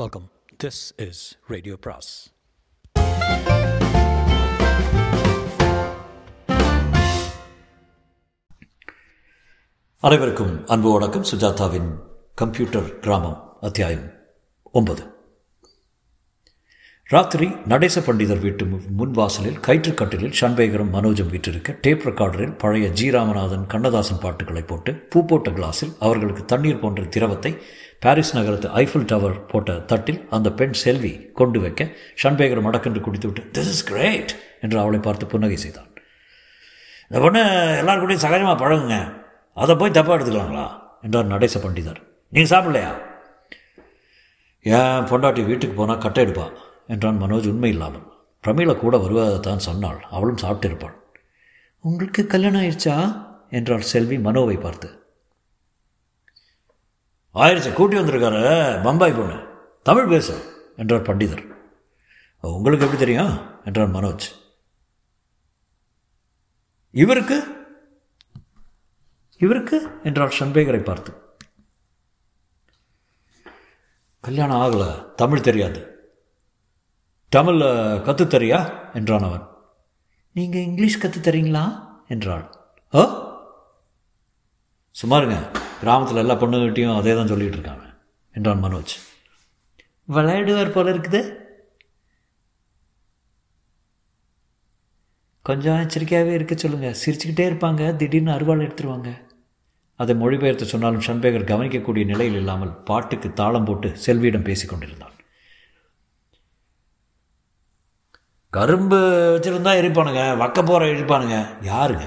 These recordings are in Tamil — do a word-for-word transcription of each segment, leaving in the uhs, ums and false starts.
வெல்கம். திஸ் இஸ் ரேடியோ பிராஸ். அனைவருக்கும் அன்பு வணக்கம். சுஜாதாவின் கம்ப்யூட்டர் கிராமம் அத்தியாயம் ஒன்பது. ராத்திரி நடேச பண்டிதர் வீட்டு முன்வாசலில் கயிற்றுக்கட்டிலில் சண்பேகரும் மனோஜும் வீற்றிருக்க, டேப் ரெக்கார்டரில் பழைய ஜி ராமநாதன் கண்ணதாசன் பாட்டுகளை போட்டு பூ போட்ட கிளாஸில் அவர்களுக்கு தண்ணீர் போன்ற திரவத்தை பாரிஸ் நகரத்து ஐஃபில் டவர் போட்ட தட்டில் அந்த பெண் செல்வி கொண்டு வைக்க, ஷன்பேகர் மடக்கென்று குடித்துவிட்டு திஸ் இஸ் கிரேட் என்று அவளை பார்த்து புன்னகை செய்தான். இந்த பொண்ணு எல்லாருக்கூடையும் சகஜமாக பழகுங்க, அதை போய் தப்பாக எடுத்துக்கலாங்களா என்றார் நடேச பண்டிதர். நீங்கள் சாப்பிடலையா? ஏன் பொண்டாட்டி வீட்டுக்கு போனால் கட்டை எடுப்பா என்றான் மனோஜ் உண்மை இல்லாமல். பிரமீளா கூட வருவதை தான் சொன்னாள், அவளும் சாப்பிட்டு இருப்பாள். உங்களுக்கு கல்யாணம் ஆயிடுச்சா என்றாள் செல்வி மனோவை பார்த்து. ஆயிடுச்சு, கூட்டி வந்திருக்காரு பம்பாய் பொண்ணு, தமிழ் பேசு என்றார் பண்டிதர். உங்களுக்கு எப்படி தெரியும் என்றார் மனோஜ். இவருக்கு இவருக்கு என்றார் ஷன்பேகரை பார்த்து. கல்யாணம் ஆகலை, தமிழ் தெரியாது. தமிழ் கற்று தரியா என்றான் அவன். நீங்கள் இங்கிலீஷ் கற்று தரீங்களா என்றாள். ஓ சுமாருங்க, கிராமத்தில் எல்லா பொண்ணுகிட்டையும் அதே தான் சொல்லிகிட்டு இருக்காங்க என்றான் மனோஜ். விளையாடுவார் போல இருக்குது, கொஞ்சம் எச்சரிக்கையாகவே இருக்க சொல்லுங்கள். சிரிச்சுக்கிட்டே இருப்பாங்க, திடீர்னு அறுவாள் எடுத்துருவாங்க. அதை மொழிபெயர்த்து சொன்னாலும் ஷன்பேகர் கவனிக்கக்கூடிய நிலையில் இல்லாமல் பாட்டுக்கு தாளம் போட்டு செல்வியிடம் பேசி கொண்டிருந்தான். கரும்பு வச்சுருந்தா எரிப்பானுங்க, வக்க போகிற எரிப்பானுங்க. யாருங்க?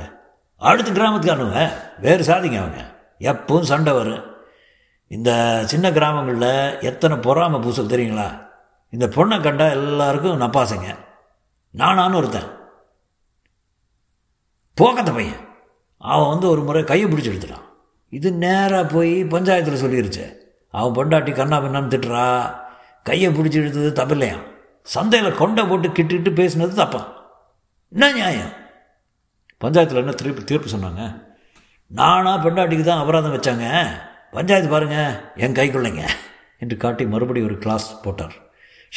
அடுத்த கிராமத்துக்கானுங்க, வேறு சாதிங்க. அவங்க எப்பவும் சண்டை வரும். இந்த சின்ன கிராமங்களில் எத்தனை பொறாமை பூசல் தெரியுங்களா? இந்த பொண்ணை கண்டால் எல்லாருக்கும் நப்பாசைங்க. நானான்னு ஒருத்தன் போக்கத்த பையன், அவன் வந்து ஒரு முறை கையை பிடிச்சி எடுத்துட்டான். இது நேராக போய் பஞ்சாயத்தில் சொல்லிடுச்சு. அவன் பொண்டாட்டி கண்ணா பின்னான்னு திட்டுறா, கையை பிடிச்சி எடுத்தது தப்பில்லையான், சந்தையில் கொண்டை போட்டு கிட்டுக்கிட்டு பேசினது தப்பான். என்ன நியாயம்? பஞ்சாயத்தில் என்ன திருப்பி தீர்ப்பு சொன்னாங்க? நானாக பெண்டாட்டிக்கு தான் அபராதம் வச்சாங்க, பஞ்சாயத்து பாருங்கள் என் கைக்குள்ளைங்க என்று காட்டி மறுபடி ஒரு கிளாஸ் போட்டார்.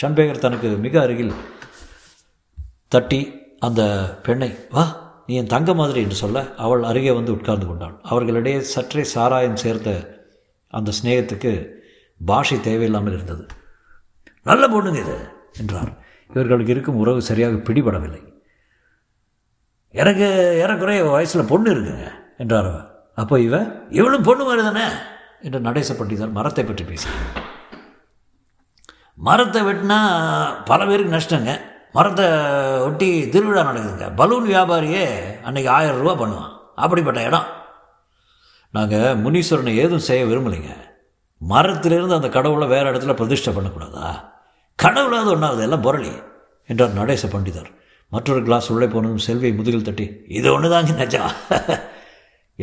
ஷன்பேகர் தனக்கு மிக அருகில் தட்டி அந்த பெண்ணை வா நீ என் தங்க மாதிரி என்று சொல்ல, அவள் அருகே வந்து உட்கார்ந்து கொண்டாள். அவர்களிடையே சற்றே சாராயம் சேர்த்த அந்த ஸ்நேகத்துக்கு பாஷை தேவையில்லாமல் இருந்தது. நல்ல பொண்ணுங்க இது என்றார். இவர்களுக்கு இருக்கும் உறவு சரியாக பிடிபடவில்லை. எனக்கு ஏறக்குறைய வயசில் பொண்ணு இருக்குங்க என்றார் அவர். அப்போ இவ இவளும் பொண்ணு மாதிரி தானே என்று நடேச பண்டிதர் மரத்தை பற்றி பேசினார். மரத்தை வெட்டினா பல பேருக்கு நஷ்டங்க. மரத்தை ஒட்டி திருவிழா நடக்குதுங்க. பலூன் வியாபாரியே அன்றைக்கி ஆயிரம் ரூபா பண்ணுவான். அப்படிப்பட்ட இடம். நாங்கள் முனீஸ்வரனை ஏதும் செய்ய விரும்பலைங்க. மரத்திலிருந்து அந்த கடவுளை வேறு இடத்துல பிரதிஷ்டை பண்ணக்கூடாதா? கடவுளாவது ஒன்றாவது, எல்லாம் பொருளி என்றார் நடேச பண்டிதர். மற்றொரு கிளாஸ் உள்ளே போனதும் செல்வியை முதுகில் தட்டி இது ஒன்று தாங்க நச்சா.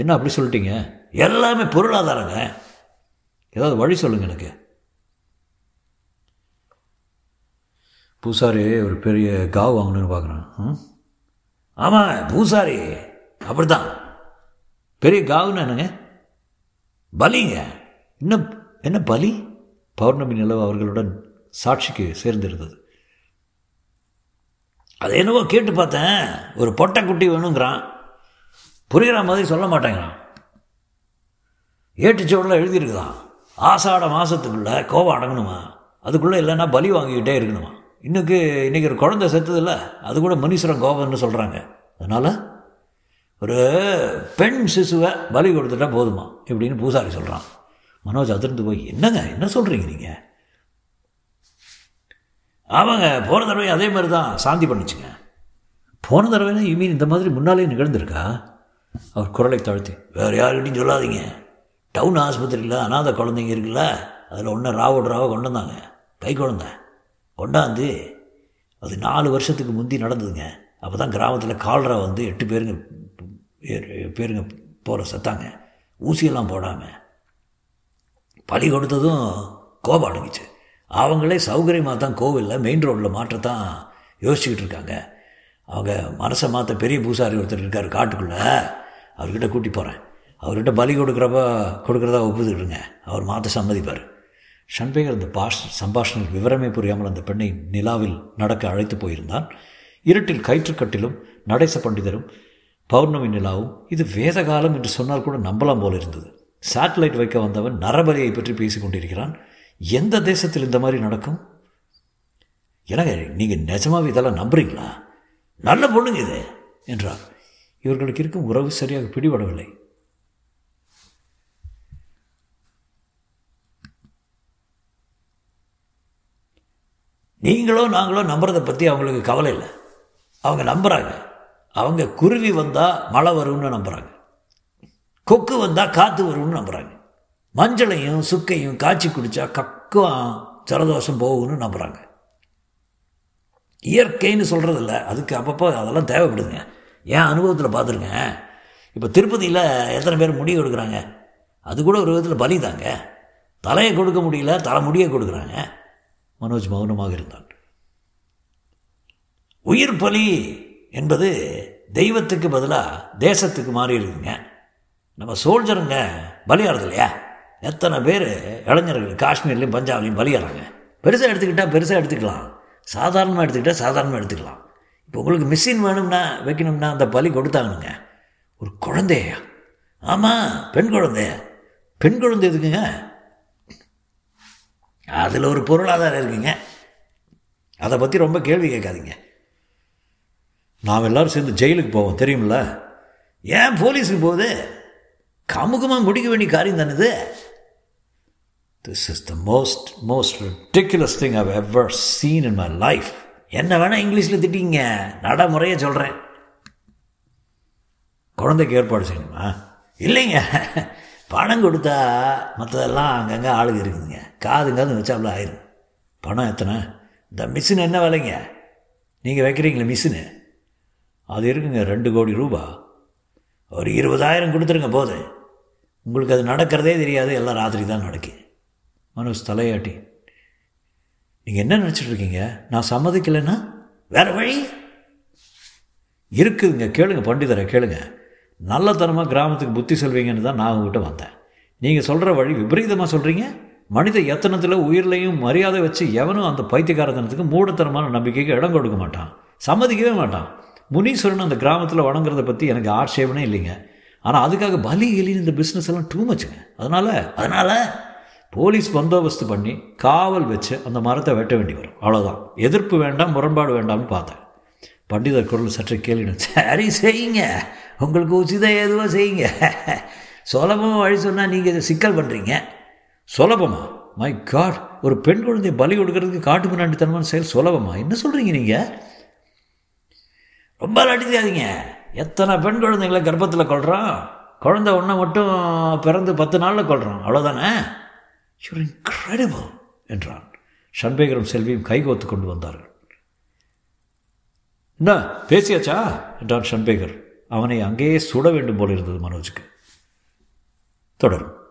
என்ன அப்படி சொல்லிட்டீங்க? எல்லாமே பொருளாதாரங்க. ஏதாவது வழி சொல்லுங்கள் எனக்கு. பூசாரி ஒரு பெரிய காவ் வாங்கணும்னு பார்க்குறேன். ஆமாம் பூசாரி அப்படி தான். பெரிய காவுன்னு என்னங்க? பலிங்க. இன்னும் என்ன பலி? பௌர்ணமி நிலவு அவர்களுடன் சாட்சிக்கு சேர்ந்திருந்தது. அது என்னவோ கேட்டு பார்த்தேன், ஒரு பொட்டை குட்டி வேணுங்கிறான். புரிகிற மாதிரி சொல்ல மாட்டேங்கிறான். ஏட்டுச்சோடில் எழுதியிருக்குதான், ஆசாட மாதத்துக்குள்ளே கோபம் அடங்கணுமா, அதுக்குள்ளே இல்லைன்னா பலி வாங்கிக்கிட்டே இருக்கணுமா. இன்னைக்கு இன்றைக்கி ஒரு குழந்தை செத்துதில்லை, அது கூட மனுஷரன் கோபம்னு சொல்கிறாங்க. அதனால் ஒரு பெண் சிசுவை பலி கொடுத்துட்டா போதுமா இப்படின்னு பூசாரி சொல்கிறான். மனோஜ் அதிர்ந்து போய் என்னங்க என்ன சொல்கிறீங்க நீங்கள்? ஆமாங்க, போன தடவை அதே மாதிரி தான் சாந்தி பண்ணிச்சுங்க. போன தடவைனா யூ மீன் இந்த மாதிரி முன்னாலே நிகழ்ந்திருக்கா? அவர் குரலை தாழ்த்தி வேறு யாருக்கிட்டையும் சொல்லாதீங்க. டவுன் ஆஸ்பத்திரியில் அனாதை குழந்தைங்க இருக்குல்ல, அதில் ஒன்று ராவோட ராவை கொண்டு வந்தாங்க. கை குழந்தை கொண்டாந்து அது நாலு வருஷத்துக்கு முந்தி நடந்ததுங்க. அப்போ தான் கிராமத்தில் கால்ரா வந்து எட்டு பேருங்க பேருங்க போகிற செத்தாங்க, ஊசியெல்லாம் போடாமல். பலி கொடுத்ததும் கோபம் அடங்கிச்சு. அவங்களே சௌகரியமாக தான் கோவிலில் மெயின் ரோட்டில் மாற்றத்தான் யோசிச்சுக்கிட்டு இருக்காங்க. அவங்க மனசை மாற்ற பெரிய பூசாரி ஒருத்தர் இருக்கார் காட்டுக்குள்ளே, அவர்கிட்ட கூட்டி போகிறேன். அவர்கிட்ட பலி கொடுக்குறப்ப கொடுக்குறதா ஒப்புதுக்கிட்டுருங்க, அவர் மாற்ற சம்மதிப்பார். ஷன்பேகர் அந்த பாஷ் சம்பாஷணில் விவரமே புரியாமல் அந்த பெண்ணை நிலாவில் நடக்க அழைத்து போயிருந்தான். இருட்டில் கயிற்றுக்கட்டிலும் நடேச பண்டிதரும் பௌர்ணமி நிலாவும் இது வேத காலம் என்று சொன்னால் கூட நம்பலாம் போல இருந்தது. சேட்டலைட் வைக்க வந்தவன் நரபலியை பற்றி பேசி கொண்டிருக்கிறான். எந்த தேசத்தில் இந்த மாதிரி நடக்கும்? எனக்கு நீங்கள் நிஜமாவே இதெல்லாம் நம்புறீங்களா? நல்ல பொண்ணுங்க இது என்றார். இவர்களுக்கு இருக்கும் உறவு சரியாக பிடிபடவில்லை. நீங்களோ நாங்களோ நம்புறதை பற்றி அவங்களுக்கு கவலை இல்லை. அவங்க நம்புகிறாங்க. அவங்க குருவி வந்தால் மழை வரும்னு நம்புகிறாங்க. கொக்கு வந்தால் காற்று வரும்னு நம்புகிறாங்க. மஞ்சளையும் சுக்கையும் காய்ச்சி குடித்தா கக்குவான் ஜலதோஷம் போகும்னு நம்புகிறாங்க. இயற்கைன்னு சொல்கிறதில்ல, அதுக்கு அப்பப்போ அதெல்லாம் தேவைப்படுதுங்க. என் அனுபவத்தில் பார்த்துருங்க. இப்போ திருப்பதியில் எத்தனை பேர் முடியை கொடுக்குறாங்க? அது கூட ஒரு விதத்தில் பலி தாங்க. தலையை கொடுக்க முடியல, தலை முடியை கொடுக்குறாங்க. மனோஜ் மௌனமாக இருந்தான். உயிர் பலி என்பது தெய்வத்துக்கு பதிலாக தேசத்துக்கு மாறி இருக்குங்க. நம்ம சோல்ஜருங்க பலியாகிறது இல்லையா? எத்தனை பேர் இளைஞர்கள் காஷ்மீர்லேயும் பஞ்சாப்லேயும் பலியாகிறாங்க. பெருசாக எடுத்துக்கிட்டால் பெருசாக எடுத்துக்கலாம், சாதாரணமாக எடுத்துக்கிட்டால் சாதாரணமாக எடுத்துக்கலாம். இப்போ உங்களுக்கு மிஷின் வேணும்னா வைக்கணும்னா அந்த பலி கொடுத்தாங்கனுங்க. ஒரு குழந்தையா? ஆமாம், பெண் குழந்தை. பெண் குழந்தை இருக்குங்க. அதில் ஒரு பொருளாதாரம் இருக்குங்க. அதை பற்றி ரொம்ப கேள்வி கேட்காதீங்க. நாம் எல்லோரும் சேர்ந்து ஜெயிலுக்கு போவோம், தெரியுமில்ல? ஏன் போலீஸுக்கு போகுது? கமுகமாக முடிக்க வேண்டிய காரியம் தானே இது. This is the most, most ridiculous thing I've ever seen in my life. என்ன வேணால் இங்கிலீஷில் திட்டிங்க, நடைமுறையை சொல்கிறேன். குழந்தைக்கு ஏற்பாடு செய்யணுமா? இல்லைங்க, பணம் கொடுத்தா மற்றதெல்லாம் அங்கங்கே ஆளுக்கு இருக்குதுங்க. காதுங்காது வச்சாப்புல ஆயிரும். பணம் எத்தனை? இந்த மிஷின் என்ன விலைங்க? நீங்கள் வைக்கிறீங்களே மிஷினு, அது இருக்குங்க ரெண்டு கோடி ரூபா. ஒரு இருபதாயிரம் கொடுத்துருங்க போது. உங்களுக்கு அது நடக்கிறதே தெரியாது, எல்லாம் ராத்திரி தான் நடக்கு. மனோஜ் தலையாட்டி, நீங்கள் என்ன நினச்சிட்ருக்கீங்க? நான் சம்மதிக்கலைன்னா வேறு வழி இருக்குதுங்க. கேளுங்க பண்டிதரை, கேளுங்க. நல்ல தரமாக கிராமத்துக்கு புத்தி சொல்வீங்கன்னு தான் நான் உங்ககிட்ட வந்தேன். நீங்கள் சொல்கிற வழி விபரீதமாக சொல்கிறீங்க. மனித யத்தனத்தில் உயிர்லையும் மரியாதை வச்சு எவனும் அந்த பைத்தியகாரத்தனத்துக்கு மூடத்தனமான நம்பிக்கைக்கு இடம் கொடுக்க மாட்டான், சம்மதிக்கவே மாட்டான். முனீஸ்வரன் அந்த கிராமத்தில் வணங்குறத பற்றி எனக்கு ஆட்சேபனே இல்லைங்க. ஆனால் அதுக்காக பலி எலின்னு இந்த பிஸ்னஸ் எல்லாம் டூ மச்சுங்க. அதனால் அதனால் போலீஸ் பந்தோபஸ்து பண்ணி காவல் வச்சு அந்த மரத்தை வெட்ட வேண்டி வரும், அவ்வளோதான். எதிர்ப்பு வேண்டாம், முரண்பாடு வேண்டாம்னு பார்த்தேன். பண்டிதர் குரல் சற்று கேள்வினேன். சரி செய்யுங்க, உங்களுக்கு உச்சிதான் எதுவாக செய்யுங்க. சுலபமாக வழி சொன்னால் நீங்கள் இதை சிக்கல் பண்ணுறீங்க. சுலபமாக? மை காட், ஒரு பெண் குழந்தைய பலி கொடுக்கறதுக்கு காட்டு முன்னாண்டித்தனமான செயல் சுலபமாக? என்ன சொல்கிறீங்க நீங்கள்? ரொம்ப அடிக்காதீங்க. எத்தனை பெண் குழந்தைங்கள கர்ப்பத்தில் கொள்கிறோம். குழந்தை ஒன்றை மட்டும் பிறந்து பத்து நாளில் கொள்கிறோம், அவ்வளோதானே? யூர் இன்க்ரெடிபிள் என்றான். ஷன்பேகரும் செல்வியும் கைகோத்து கொண்டு வந்தார்கள். என்ன பேசியாச்சா என்றான் ஷன்பேகர். அவனை அங்கேயே சுட வேண்டும் போல இருந்தது மனோஜுக்கு. தொடரும்.